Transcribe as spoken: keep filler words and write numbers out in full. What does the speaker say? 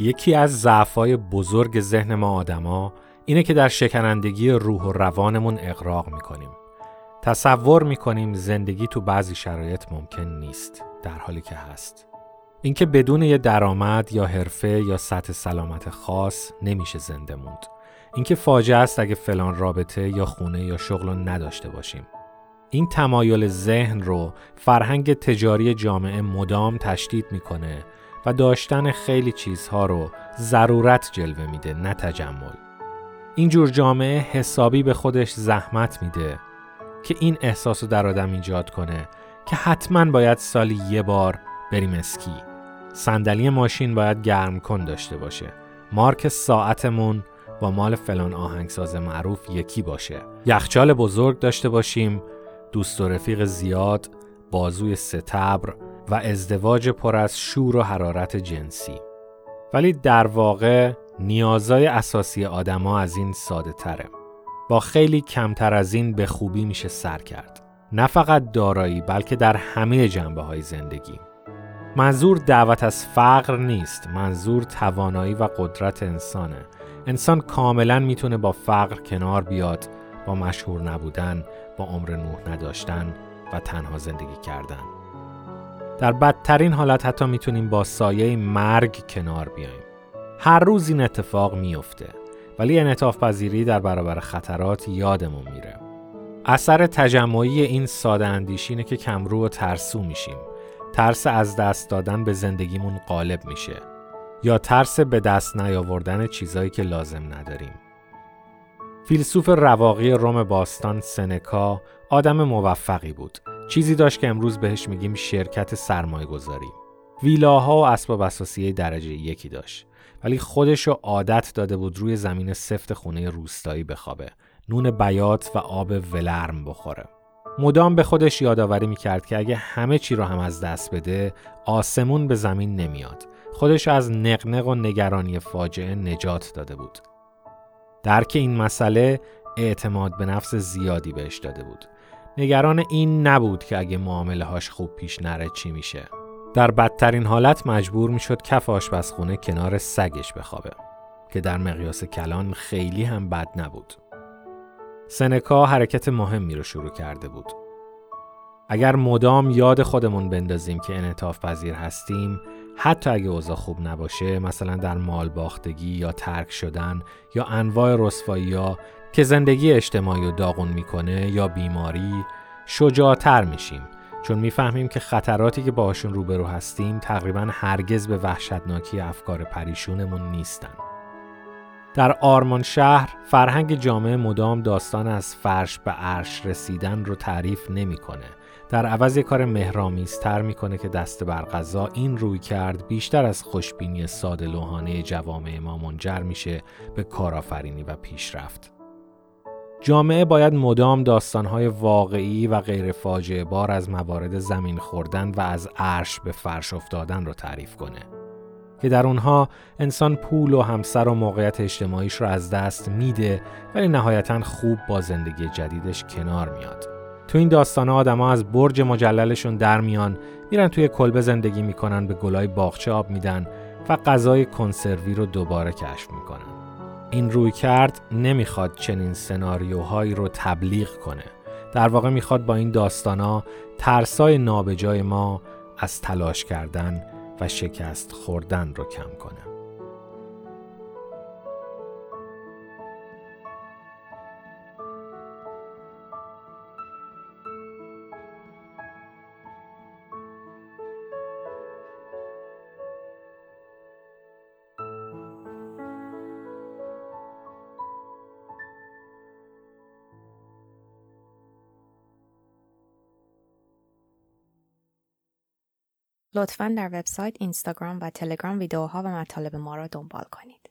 یکی از ضعف‌های بزرگ ذهن ما آدم‌ها اینه که در شکنندگی روح و روانمون اغراق می‌کنیم. تصور می‌کنیم زندگی تو بعضی شرایط ممکن نیست، در حالی که هست. اینکه بدون یه درآمد یا حرفه یا سطح سلامت خاص نمیشه زنده موند. اینکه فاجعه است اگه فلان رابطه یا خونه یا شغل رو نداشته باشیم. این تمایل ذهن رو فرهنگ تجاری جامعه مدام تشدید می‌کنه و داشتن خیلی چیزها رو ضرورت جلوه میده، نه تجمل. اینجور جامعه حسابی به خودش زحمت میده که این احساس رو در آدم ایجاد کنه که حتما باید سالی یه بار بریم اسکی، صندلی ماشین باید گرم کن داشته باشه، مارک ساعتمون با مال فلان آهنگساز معروف یکی باشه، یخچال بزرگ داشته باشیم، دوست و رفیق زیاد، بازوی ستبر و ازدواج پر از شور و حرارت جنسی. ولی در واقع نیازهای اساسی آدم‌ها از این ساده تره. با خیلی کمتر از این به خوبی میشه سر کرد. نه فقط دارایی، بلکه در همه جنبه‌های زندگی. منظور دعوت از فقر نیست، منظور توانایی و قدرت انسانه. انسان کاملا میتونه با فقر کنار بیاد، با مشهور نبودن، با عمر نوح نداشتن و تنها زندگی کردن. در بدترین حالت حتی میتونیم با سایه مرگ کنار بیاییم. هر روز این اتفاق میفته، ولی انعطاف پذیری در برابر خطرات یادمون میره. اثر تجمعی این ساده اندیشی اینه که کمرو و ترسو میشیم. ترس از دست دادن به زندگیمون غالب میشه، یا ترس به دست نیاوردن چیزایی که لازم نداریم. فیلسوف رواقی روم باستان سنکا آدم موفقی بود. چیزی داشت که امروز بهش میگیم شرکت سرمایه‌گذاری. ویلاها و اسباب اثاثیه درجه یکی داشت، ولی خودشو عادت داده بود روی زمین سفت خونه روستایی بخوابه، نون بیات و آب ولرم بخوره. مدام به خودش یادآوری میکرد که اگه همه چی رو هم از دست بده، آسمون به زمین نمیاد. خودش از نقنق و نگرانی فاجعه نجات داده بود. درک این مسئله اعتماد به نفس زیادی بهش داده بود. نگران این نبود که اگه معاملهاش خوب پیش نره چی میشه. در بدترین حالت مجبور میشد کف آشپزخونه کنار سگش بخوابه، که در مقیاس کلان خیلی هم بد نبود. سنکا حرکت مهمی رو شروع کرده بود. اگر مدام یاد خودمون بندازیم که انعطاف پذیر هستیم، حتی اگه اوضاع خوب نباشه، مثلا در مال باختگی یا ترک شدن یا انواع رسوایی‌ها که زندگی اجتماعی رو داغون میکنه یا بیماری، شجاعتر میشیم، چون میفهمیم که خطراتی که باهاشون روبرو هستیم تقریبا هرگز به وحشتناکی افکار پریشونمون نیستن. در آرمان شهر فرهنگ جامعه مدام داستان از فرش به عرش رسیدن رو تعریف نمیکنه. در عوض یک کار مهرآمیزتر میکنه که دست بر قضا این روی کرد بیشتر از خوشبینی ساده لوحانه جوامع ما منجر میشه به کارآفرینی و پیشرفت. جامعه باید مدام داستان‌های واقعی و غیر فاجعه بار از موارد زمین خوردن و از عرش به فرش افتادن رو تعریف کنه، که در اونها انسان پول و همسر و موقعیت اجتماعیش رو از دست میده، ولی نهایتاً خوب با زندگی جدیدش کنار میاد. تو این داستان‌ها آدم‌ها از برج مجللشون در میان، میرن توی کلبه زندگی میکنن، به گلای باغچه آب میدن و غذای کنسروی رو دوباره کشف میکنن. این رویکرد نمیخواد چنین سناریوهایی رو تبلیغ کنه. در واقع میخواد با این داستانا ترسای نابجای ما از تلاش کردن و شکست خوردن رو کم کنه. لطفاً در وبسایت، اینستاگرام و تلگرام ویدیوها و مطالب ما را دنبال کنید.